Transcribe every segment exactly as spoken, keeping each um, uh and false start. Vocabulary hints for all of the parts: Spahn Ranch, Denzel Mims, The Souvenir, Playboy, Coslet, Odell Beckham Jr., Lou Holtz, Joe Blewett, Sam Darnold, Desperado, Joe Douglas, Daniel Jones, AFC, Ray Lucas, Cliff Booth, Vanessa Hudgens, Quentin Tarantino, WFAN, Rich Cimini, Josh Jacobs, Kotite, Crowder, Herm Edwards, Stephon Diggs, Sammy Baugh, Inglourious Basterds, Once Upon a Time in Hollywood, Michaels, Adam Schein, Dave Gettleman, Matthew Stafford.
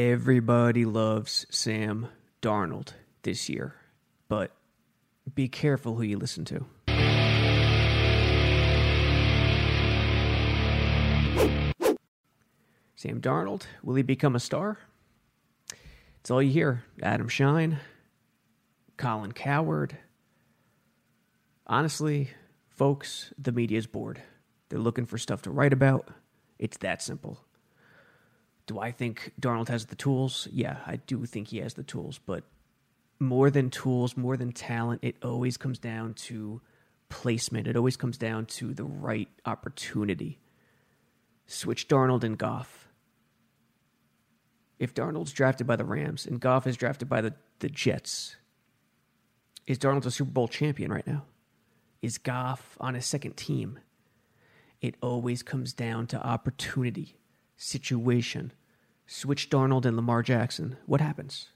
Everybody loves Sam Darnold this year, but be careful who you listen to. Sam Darnold, will he become a star? It's all you hear. Adam Schein, Colin Cowherd. Honestly, folks, the media's bored. They're looking for stuff to write about. It's that simple. Do I think Darnold has the tools? Yeah, I do think he has the tools, but more than tools, more than talent, it always comes down to placement. It always comes down to the right opportunity. Switch Darnold and Goff. If Darnold's drafted by the Rams and Goff is drafted by the, the Jets, is Darnold a Super Bowl champion right now? Is Goff on his second team? It always comes down to opportunity, situation. Switch Darnold and Lamar Jackson. What happens?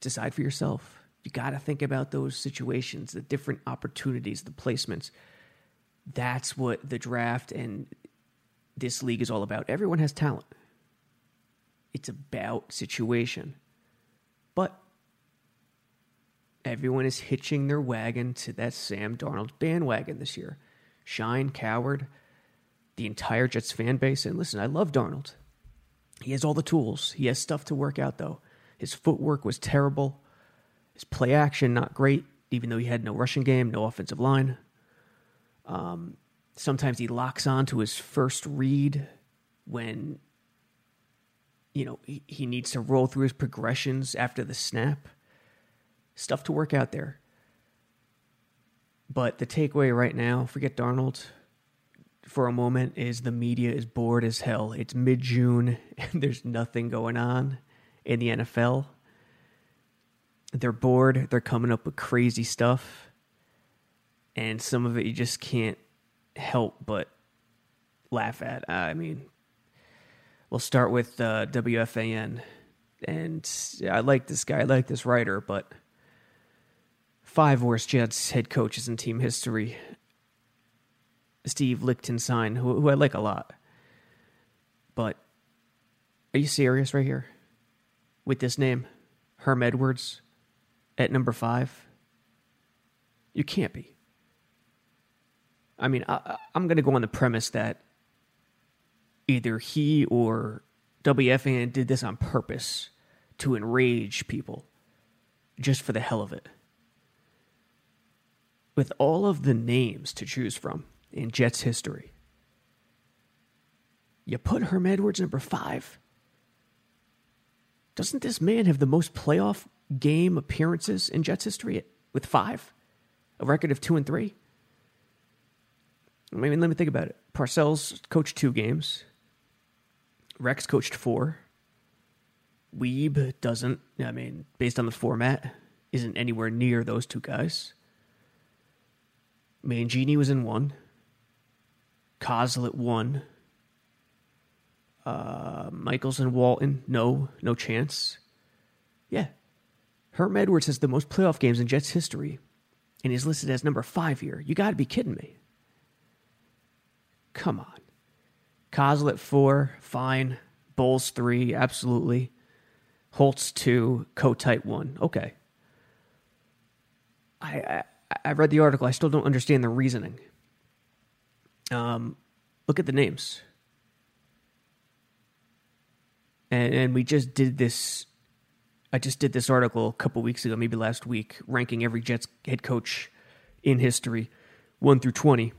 Decide for yourself. You got to think about those situations, the different opportunities, the placements. That's what the draft and this league is all about. Everyone has talent. It's about situation. But everyone is hitching their wagon to that Sam Darnold bandwagon this year. Schein, Cowherd, the entire Jets fan base. And listen, I love Darnold. He has all the tools. He has stuff to work out, though. His footwork was terrible. His play action, not great, even though he had no rushing game, no offensive line. Um, sometimes he locks on to his first read when, you know, he, he needs to roll through his progressions after the snap. Stuff to work out there. But the takeaway right now, forget Darnold for a moment, is the media is bored as hell. It's mid-June and there's nothing going on in the N F L. They're bored. They're coming up with crazy stuff. And some of it you just can't help but laugh at. I mean, we'll start with uh, W F A N. And I like this guy. I like this writer. But five worst Jets head coaches in team history. Steve Lichtenstein, who, who I like a lot. But are you serious right here? With this name, Herm Edwards, at number five? You can't be. I mean, I, I'm going to go on the premise that either he or W F A N did this on purpose to enrage people, just for the hell of it. With all of the names to choose from in Jets history, you put Herm Edwards number five? Doesn't this man have the most playoff game appearances in Jets history with five? A record of two and three? I mean, let me think about it. Parcells coached two games. Rex coached four. Weeb doesn't. I mean, based on the format, isn't anywhere near those two guys. Mangini was in one. Coslet won. Uh, Michaels and Walton, no, no chance. Yeah. Herm Edwards has the most playoff games in Jets history, and he's listed as number five here. You got to be kidding me. Come on. Coslet, four, fine. Bowles, three, absolutely. Holtz, two, Kotite, one. Okay. I, I I read the article. I still don't understand the reasoning. Um, look at the names. And we just did this, I just did this article a couple weeks ago, maybe last week, ranking every Jets head coach in history, one through twenty.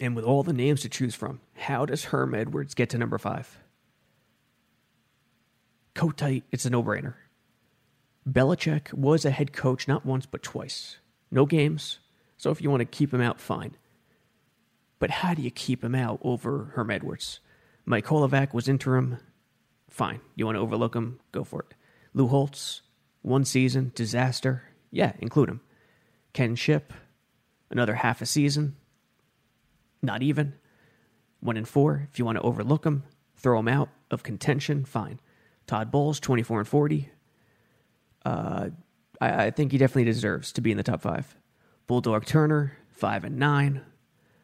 And with all the names to choose from, how does Herm Edwards get to number five? Kotite, it's a no-brainer. Belichick was a head coach not once but twice. No games, so if you want to keep him out, fine. But how do you keep him out over Herm Edwards? Mike Holovak was interim. Fine. You want to overlook him? Go for it. Lou Holtz, one season, disaster. Yeah, include him. Ken Shipp, another half a season. Not even. One and four. If you want to overlook him, throw him out of contention, fine. Todd Bowles, twenty-four and forty. Uh, I, I think he definitely deserves to be in the top five. Bulldog Turner, five and nine.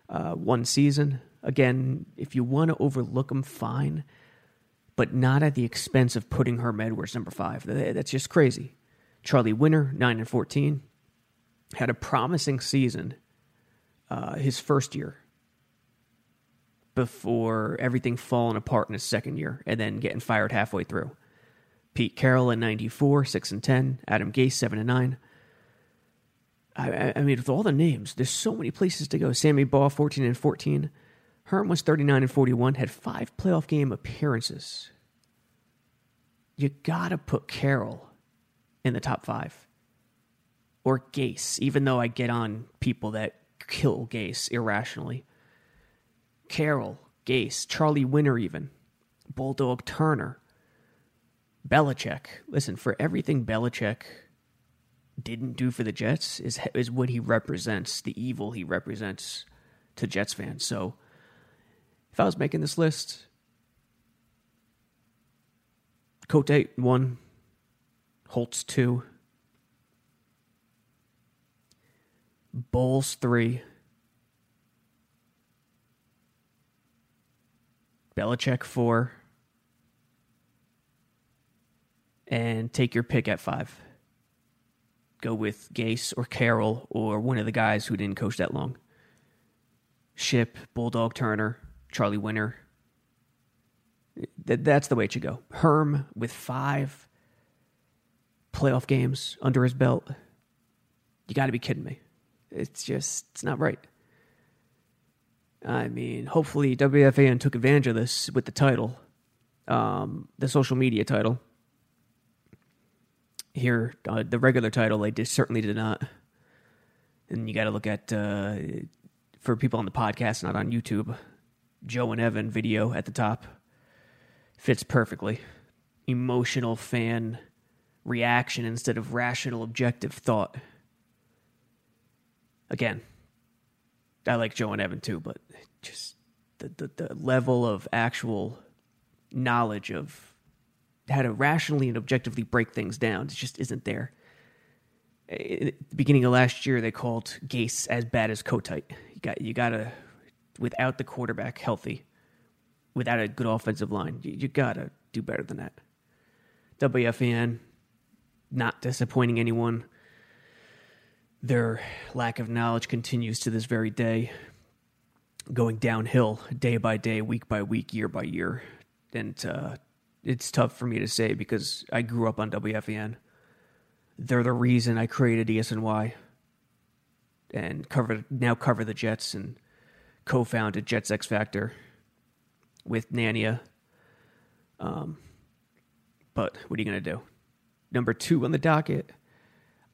Uh, one season. Again, if you want to overlook him, fine. but not at the expense of putting Herm Edwards number five. That's just crazy. Charlie Winner, nine and fourteen, had a promising season uh, his first year before everything falling apart in his second year and then getting fired halfway through. Pete Carroll at ninety-four, six and ten. Adam Gase, seven and nine. I, I mean, with all the names, there's so many places to go. Sammy Baugh, fourteen and fourteen. Herm was thirty-nine and forty-one, had five playoff game appearances. You gotta put Carroll in the top five. Or Gase, even though I get on people that kill Gase irrationally. Carroll, Gase, Charlie Winner even, Bulldog Turner, Belichick. Listen, for everything Belichick didn't do for the Jets is is what he represents, the evil he represents to Jets fans. So if I was making this list, Cote one, Holtz two, Bowles three, Belichick four, and take your pick at five. Go with Gase or Carroll or one of the guys who didn't coach that long. Shipp, Bulldog Turner, Charlie Winner. That's the way it should go. Herm with five playoff games under his belt. You got to be kidding me. It's just, it's not right. I mean, hopefully W F A N took advantage of this with the title, um, the social media title. Here, uh, the regular title, they did, certainly did not. And you got to look at, uh, for people on the podcast, not on YouTube, Joe and Evan video at the top fits perfectly. Emotional fan reaction instead of rational, objective thought. Again, I like Joe and Evan too, but just the, the, the level of actual knowledge of how to rationally and objectively break things down, it just isn't there. At the beginning of last year, they called Gase as bad as Kotite. You got, you got to... Without the quarterback healthy, without a good offensive line, you, you got to do better than that. W F A N, not disappointing anyone. Their lack of knowledge continues to this very day, going downhill day by day, week by week, year by year. And uh, it's tough for me to say because I grew up on W F A N. They're the reason I created E S N Y and cover, now cover the Jets and co-founded Jets X-Factor with Nania. Um, but what are you going to do? Number two on the docket,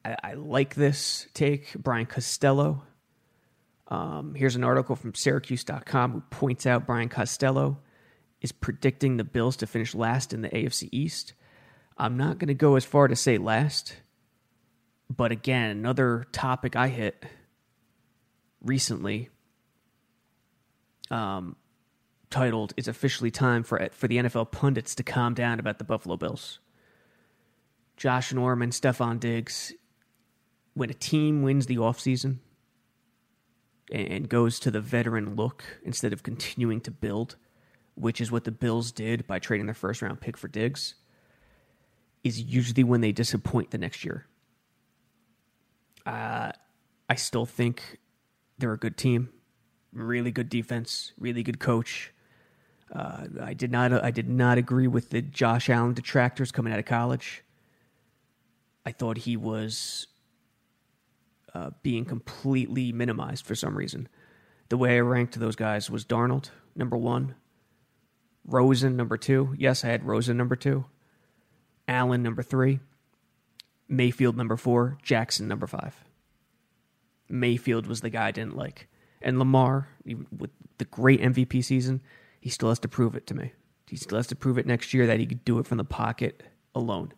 I, I like this take, Brian Costello. Um, here's an article from Syracuse dot com who points out Brian Costello is predicting the Bills to finish last in the A F C East. I'm not going to go as far to say last, but again, another topic I hit recently, Um, titled, It's Officially Time for for the N F L Pundits to Calm Down About the Buffalo Bills. Josh Norman, Stephon Diggs, when a team wins the offseason and goes to the veteran look instead of continuing to build, which is what the Bills did by trading their first-round pick for Diggs, is usually when they disappoint the next year. Uh, I still think they're a good team. Really good defense, really good coach. Uh, I did not. I did not agree with the Josh Allen detractors coming out of college. I thought he was uh, being completely minimized for some reason. The way I ranked those guys was Darnold number one, Rosen number two. Yes, I had Rosen number two, Allen number three, Mayfield number four, Jackson number five. Mayfield was the guy I didn't like. And Lamar, even with the great M V P season, he still has to prove it to me. He still has to prove it next year that he could do it from the pocket alone.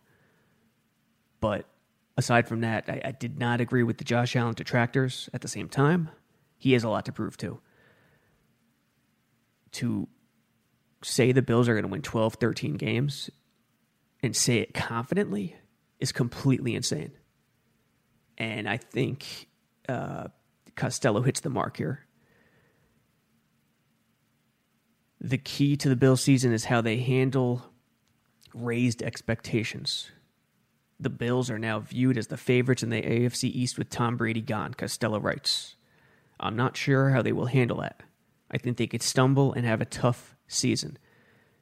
But aside from that, I, I did not agree with the Josh Allen detractors. At the same time, he has a lot to prove too. To say the Bills are going to win twelve, thirteen games and say it confidently is completely insane. And I think... Uh, Costello hits the mark here. The key to the Bills season is how they handle raised expectations. The Bills are now viewed as the favorites in the A F C East with Tom Brady gone, Costello writes. I'm not sure how they will handle that. I think they could stumble and have a tough season.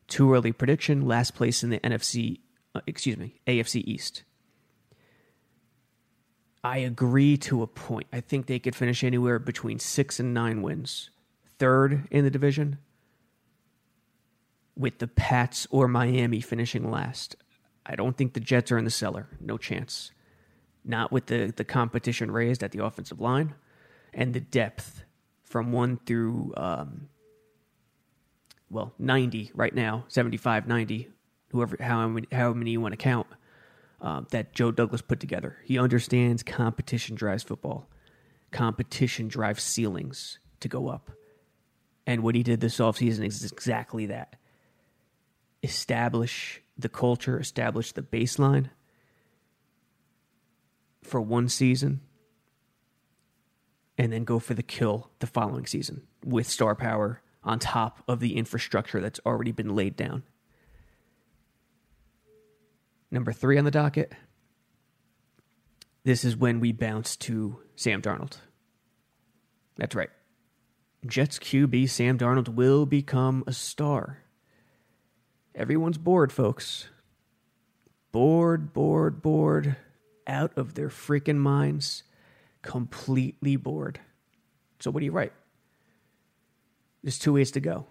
Too early prediction, last place in the N F C, uh, excuse me, A F C East. I agree to a point. I think they could finish anywhere between six and nine wins. Third in the division, with the Pats or Miami finishing last. I don't think the Jets are in the cellar. No chance. Not with the, the competition raised at the offensive line and the depth from one through, um, well, ninety right now, seventy-five, ninety, whoever, how many, how many you want to count, uh, that Joe Douglas put together. He understands competition drives football. Competition drives ceilings to go up. And what he did this offseason is exactly that. Establish the culture, establish the baseline for one season, and then go for the kill the following season with star power on top of the infrastructure that's already been laid down. Number three on the docket, this is when we bounce to Sam Darnold. That's right. Jets Q B Sam Darnold will become a star. Everyone's bored, folks. Bored, bored, bored. Out of their freaking minds. Completely bored. So what do you write? There's two ways to go.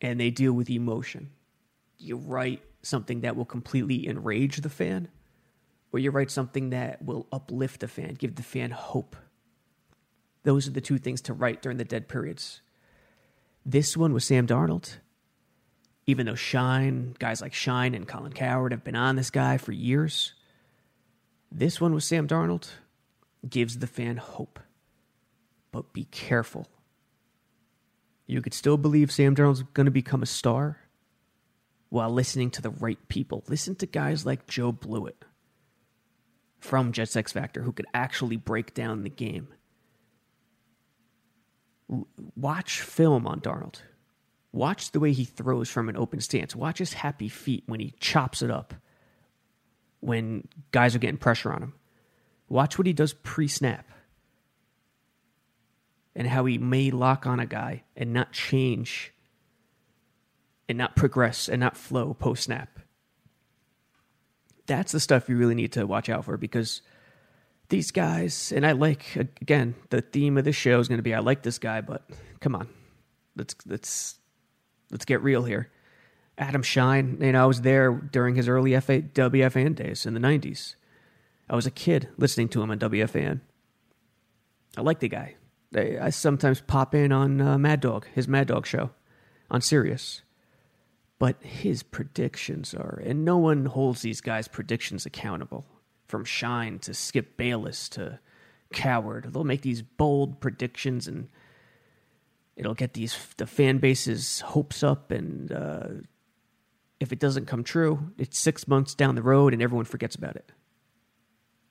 And they deal with emotion. You write something that will completely enrage the fan, or you write something that will uplift the fan, give the fan hope. Those are the two things to write during the dead periods. This one was Sam Darnold. Even though Schein, guys like Schein and Colin Cowherd have been on this guy for years, this one with Sam Darnold gives the fan hope. But be careful. You could still believe Sam Darnold's going to become a star while listening to the right people. Listen to guys like Joe Blewett from Jets X-Factor who could actually break down the game. Watch film on Darnold. Watch the way he throws from an open stance. Watch his happy feet when he chops it up, when guys are getting pressure on him. Watch what he does pre-snap and how he may lock on a guy and not change and not progress and not flow post-snap. That's the stuff you really need to watch out for, because these guys, and I like, again, the theme of this show is going to be I like this guy, but come on. Let's let's... Let's get real here. Adam Schein, you know, I was there during his early F A, W F A N days in the nineties. I was a kid listening to him on W F A N. I like the guy. I, I sometimes pop in on uh, Mad Dog, his Mad Dog show on Sirius. But his predictions are, and no one holds these guys' predictions accountable. From Schein to Skip Bayless to Cowherd, they'll make these bold predictions and it'll get these the fan base's hopes up, and uh, if it doesn't come true, it's six months down the road, and everyone forgets about it.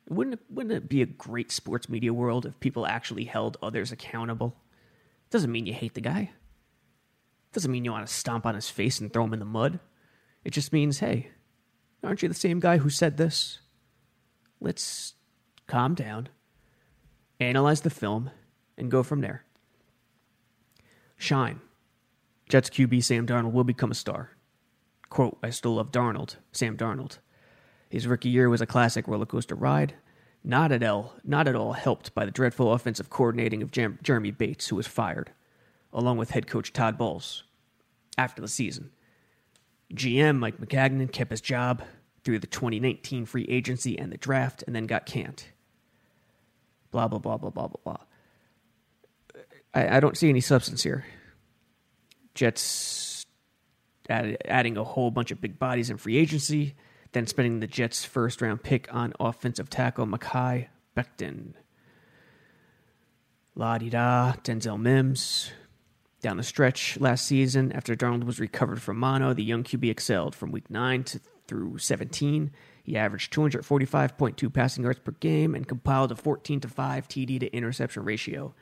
Wouldn't it, wouldn't it be a great sports media world if people actually held others accountable? It doesn't mean you hate the guy. It doesn't mean you want to stomp on his face and throw him in the mud. It just means, hey, aren't you the same guy who said this? Let's calm down, analyze the film, and go from there. Shine. Jets Q B Sam Darnold will become a star. Quote, I still love Darnold, Sam Darnold. His rookie year was a classic roller coaster ride, not at all, not at all helped by the dreadful offensive coordinating of Jam- Jeremy Bates, who was fired, along with head coach Todd Bowles after the season. G M Mike McCagnon kept his job through the twenty nineteen free agency and the draft, and then got canned. Blah, blah, blah, blah, blah, blah, blah. I don't see any substance here. Jets add, adding a whole bunch of big bodies in free agency, then spending the Jets' first-round pick on offensive tackle Mekhi Becton. La-di-da, Denzel Mims. Down the stretch last season, after Darnold was recovered from mono, the young Q B excelled. From week nine to through seventeen, he averaged two forty-five point two passing yards per game and compiled a fourteen to five T D to interception ratio,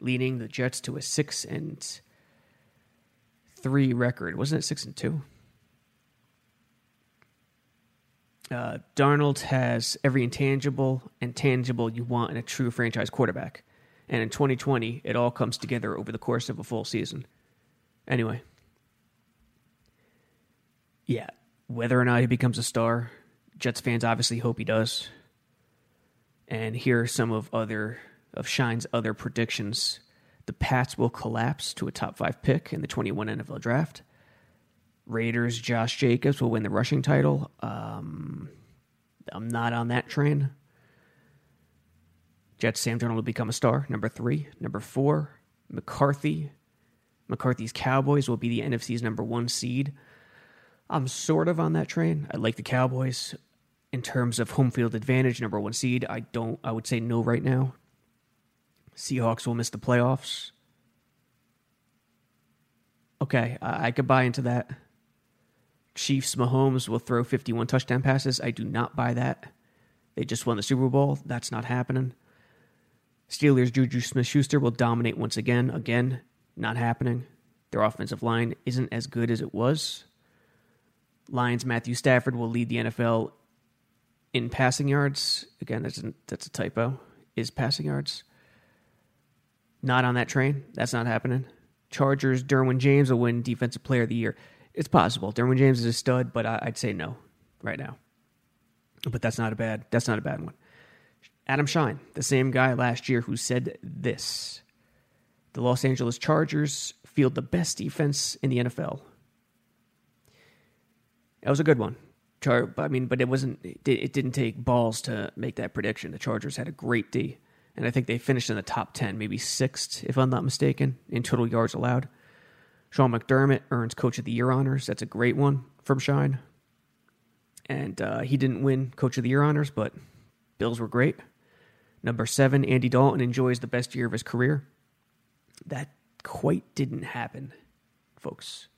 leading the Jets to a six and three record. Wasn't it six and two? Uh, Darnold has every intangible and tangible you want in a true franchise quarterback. And in twenty twenty, it all comes together over the course of a full season. Anyway. Yeah, whether or not he becomes a star, Jets fans obviously hope he does. And here are some of other of Schein's other predictions. The Pats will collapse to a top five pick in the twenty-one N F L draft. Raiders' Josh Jacobs will win the rushing title. Um, I'm not on that train. Jets' Sam Darnold will become a star, number three. Number four, McCarthy. McCarthy's Cowboys will be the N F C's number one seed. I'm sort of on that train. I like the Cowboys. In terms of home field advantage, number one seed, I don't. I would say no right now. Seahawks will miss the playoffs. Okay, I, I could buy into that. Chiefs, Mahomes will throw fifty-one touchdown passes. I do not buy that. They just won the Super Bowl. That's not happening. Steelers, Juju Smith-Schuster will dominate once again. Again, not happening. Their offensive line isn't as good as it was. Lions, Matthew Stafford will lead the N F L in passing yards. Again, that's a, that's a typo. Is passing yards. Not on that train. That's not happening. Chargers, Derwin James will win Defensive Player of the Year. It's possible. Derwin James is a stud, but I, I'd say no right now. But that's not a bad, that's not a bad one. Adam Schein, the same guy last year who said this. The Los Angeles Chargers field the best defense in the N F L. That was a good one. Char- I mean, but it wasn't. It didn't take balls to make that prediction. The Chargers had a great D. And I think they finished in the top ten, maybe sixth, if I'm not mistaken, in total yards allowed. Sean McDermott earns Coach of the Year honors. That's a great one from Schein. And uh, he didn't win Coach of the Year honors, but Bills were great. Number seven, Andy Dalton enjoys the best year of his career. That quite didn't happen, folks.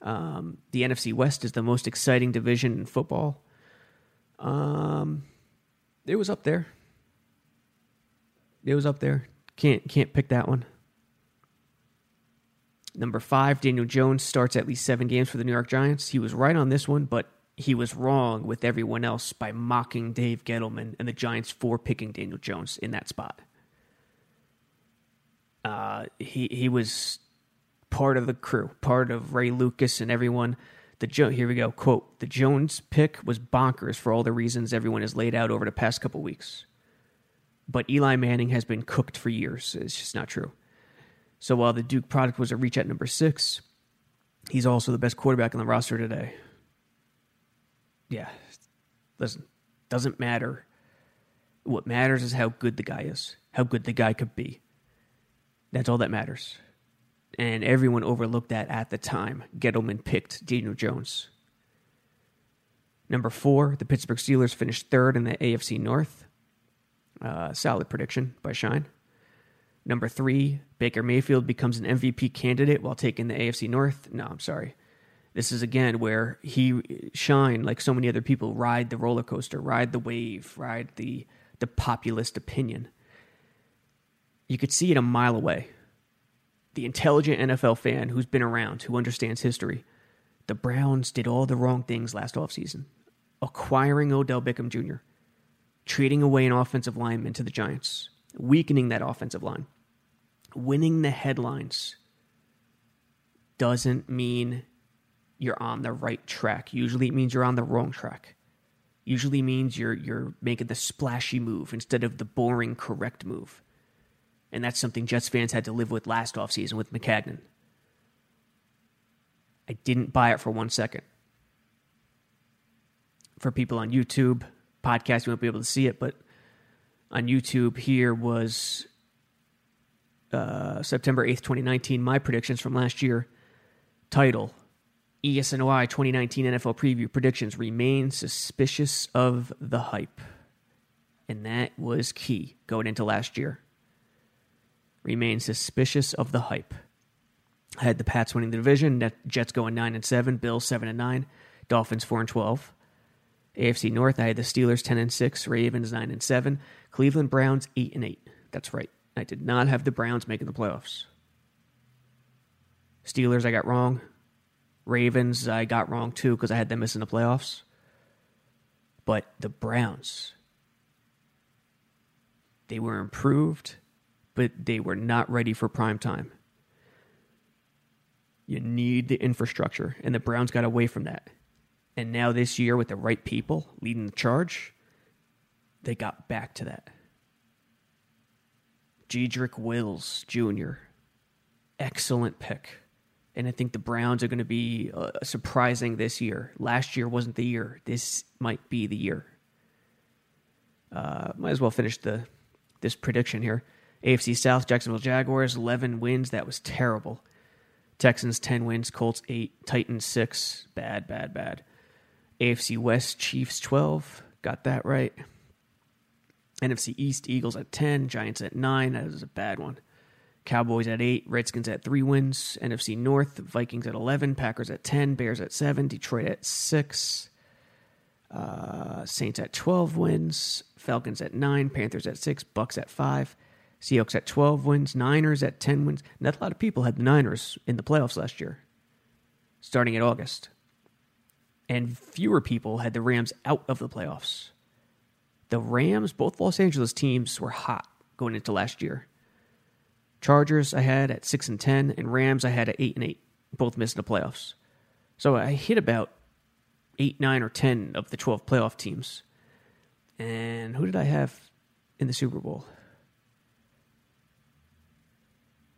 Um, the N F C West is the most exciting division in football. Um, it was up there. It was up there. Can't can't pick that one. Number five, Daniel Jones starts at least seven games for the New York Giants. He was right on this one, but he was wrong with everyone else by mocking Dave Gettleman and the Giants for picking Daniel Jones in that spot. Uh, he he was part of the crew, part of Ray Lucas and everyone. The jo- Here we go, quote, "The Jones pick was bonkers for all the reasons everyone has laid out over the past couple weeks. But Eli Manning has been cooked for years." It's just not true. So while the Duke product was a reach at number six, he's also the best quarterback on the roster today. Yeah, listen, doesn't matter. What matters is how good the guy is, how good the guy could be. That's all that matters. And everyone overlooked that at the time. Gettleman picked Daniel Jones. Number four, the Pittsburgh Steelers finished third in the A F C North. Uh, solid prediction by Schein. Number three, Baker Mayfield becomes an M V P candidate while taking the A F C North. No, I'm sorry. This is, again, where he, Schein, like so many other people, ride the roller coaster, ride the wave, ride the, the populist opinion. You could see it a mile away. The intelligent N F L fan who's been around, who understands history. The Browns did all the wrong things last offseason. Acquiring Odell Beckham Junior, trading away an offensive lineman to the Giants, weakening that offensive line, winning the headlines doesn't mean you're on the right track. Usually it means you're on the wrong track. Usually means you're you're making the splashy move instead of the boring, correct move. And that's something Jets fans had to live with last offseason with McCagnon. I didn't buy it for one second. For people on YouTube, podcast, you won't be able to see it, but on YouTube here was uh, September eighth, twenty nineteen, my predictions from last year. Title, E S N Y twenty nineteen N F L Preview Predictions: Remain Suspicious of the Hype. And that was key going into last year. Remain suspicious of the hype. I had the Pats winning the division, Jets going nine and seven, Bills seven and nine, Dolphins four and twelve. A F C North, I had the Steelers ten and six, Ravens nine and seven, Cleveland Browns eight and eight. That's right. I did not have the Browns making the playoffs. Steelers, I got wrong. Ravens, I got wrong too because I had them missing the playoffs. But the Browns, they were improved, but they were not ready for prime time. You need the infrastructure, and the Browns got away from that. And now this year, with the right people leading the charge, they got back to that. Jedrick Wills Junior, excellent pick. And I think the Browns are going to be uh, surprising this year. Last year wasn't the year. This might be the year. Uh, might as well finish the this prediction here. A F C South, Jacksonville Jaguars, eleven wins. That was terrible. Texans, ten wins. Colts, eight. Titans, six. Bad, bad, bad. A F C West, Chiefs, twelve. Got that right. N F C East, Eagles at ten. Giants at nine. That was a bad one. Cowboys at eight, Redskins at three wins, N F C North, Vikings at eleven, Packers at ten, Bears at seven, Detroit at six, uh, Saints at twelve wins, Falcons at nine, Panthers at six, Bucks at five, Seahawks at twelve wins, Niners at ten wins. Not a lot of people had the Niners in the playoffs last year, starting in August. And fewer people had the Rams out of the playoffs. The Rams, both Los Angeles teams, were hot going into last year. Chargers I had at six and ten, and Rams I had at eight and eight. Both missed the playoffs, so I hit about eight, nine, or ten of the twelve playoff teams. And who did I have in the Super Bowl?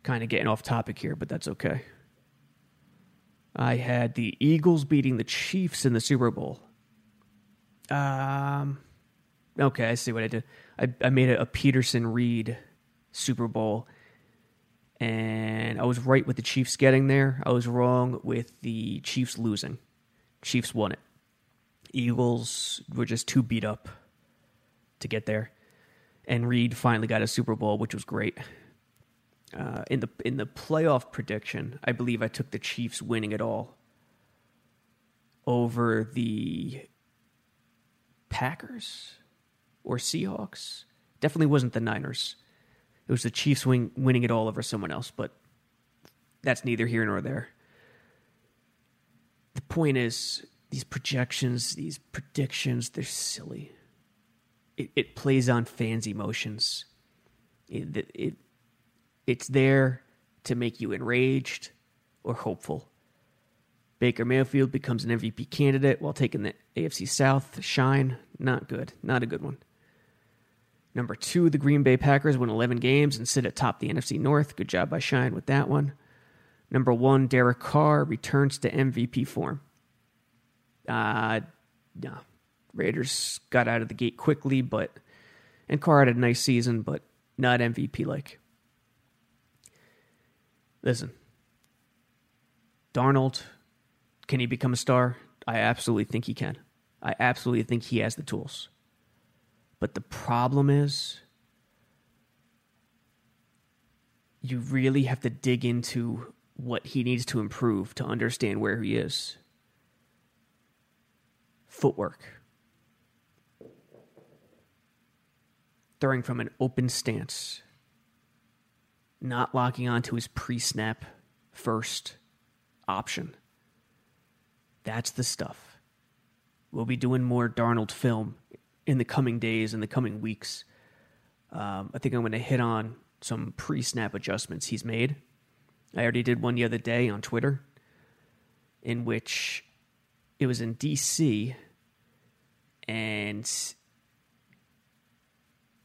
Kind of getting off topic here, but that's okay. I had the Eagles beating the Chiefs in the Super Bowl. Um, okay, I see what I did. I I made a, a Peterson Reed Super Bowl. And I was right with the Chiefs getting there. I was wrong with the Chiefs losing. Chiefs won it. Eagles were just too beat up to get there. And Reed finally got a Super Bowl, which was great. Uh, in the in the playoff prediction, I believe I took the Chiefs winning it all over the Packers or Seahawks. Definitely wasn't the Niners. It was the Chiefs win, winning it all over someone else, but that's neither here nor there. The point is, these projections, these predictions, they're silly. It, it plays on fans' emotions. It, it, it, it's there to make you enraged or hopeful. Baker Mayfield becomes an M V P candidate while taking the A F C South shine. Not good. Not a good one. Number two, the Green Bay Packers win eleven games and sit atop the N F C North. Good job by Schein with that one. Number one, Derek Carr returns to M V P form. Uh, no. Raiders got out of the gate quickly, but and Carr had a nice season, but not M V P-like. Listen, Darnold, can he become a star? I absolutely think he can. I absolutely think he has the tools. But the problem is, you really have to dig into what he needs to improve to understand where he is. Footwork. Throwing from an open stance. Not locking onto his pre-snap first option. That's the stuff. We'll be doing more Darnold film in the coming days, in the coming weeks. Um, I think I'm going to hit on some pre-snap adjustments he's made. I already did one the other day on Twitter, in which it was in D C, and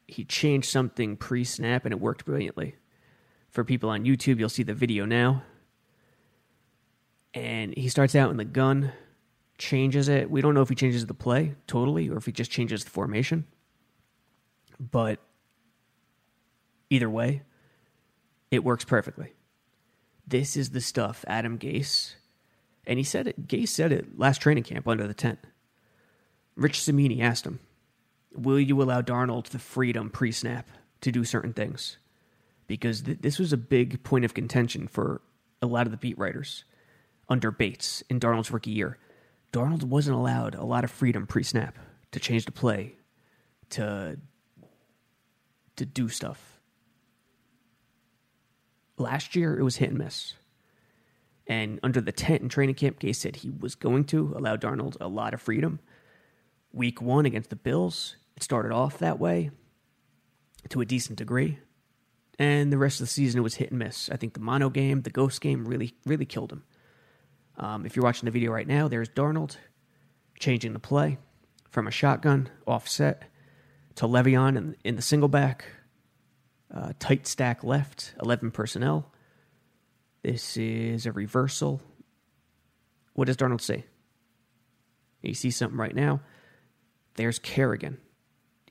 he changed something pre-snap, and it worked brilliantly. For people on YouTube, you'll see the video now. And he starts out in the gun, changes it. We don't know if he changes the play totally or if he just changes the formation. But either way, it works perfectly. This is the stuff Adam Gase, and he said it, Gase said it last training camp under the tent. Rich Cimini asked him, will you allow Darnold the freedom pre-snap to do certain things? Because th- this was a big point of contention for a lot of the beat writers under Bates in Darnold's rookie year. Darnold wasn't allowed a lot of freedom pre-snap to change the play, to, to do stuff. Last year, it was hit and miss. And under the tent in training camp, Gase said he was going to allow Darnold a lot of freedom. week one against the Bills. It started off that way to a decent degree. And the rest of the season, it was hit and miss. I think the mono game, the ghost game, really, really killed him. Um, if you're watching the video right now, there's Darnold changing the play from a shotgun offset to Le'Veon in, in the single back. Uh, tight stack left, eleven personnel. This is a reversal. What does Darnold see? You see something right now. There's Kerrigan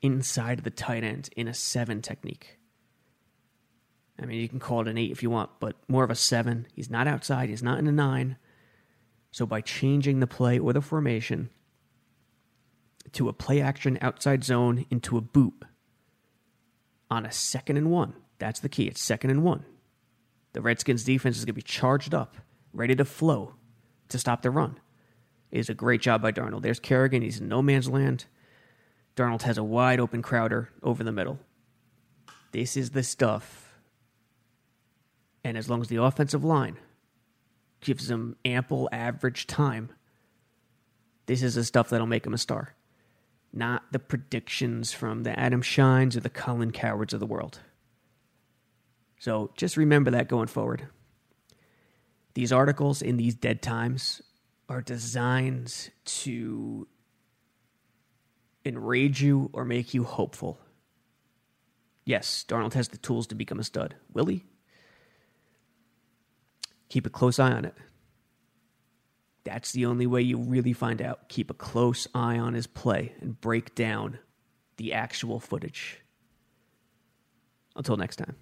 inside the tight end in a seven technique. I mean, you can call it an eight if you want, but more of a seven. He's not outside. He's not in a nine. So by changing the play or the formation to a play action outside zone into a boot on a second and one, that's the key. It's second and one. The Redskins defense is going to be charged up, ready to flow to stop the run. It is a great job by Darnold. There's Kerrigan. He's in no man's land. Darnold has a wide open Crowder over the middle. This is the stuff. And as long as the offensive line gives them ample average time, this is the stuff that'll make him a star. Not the predictions from the Adam Scheins or the Colin Cowherds of the world. So just remember that going forward. These articles in these dead times are designed to enrage you or make you hopeful. Yes, Darnold has the tools to become a stud. Will he? Keep a close eye on it. That's the only way you really find out. Keep a close eye on his play and break down the actual footage. Until next time.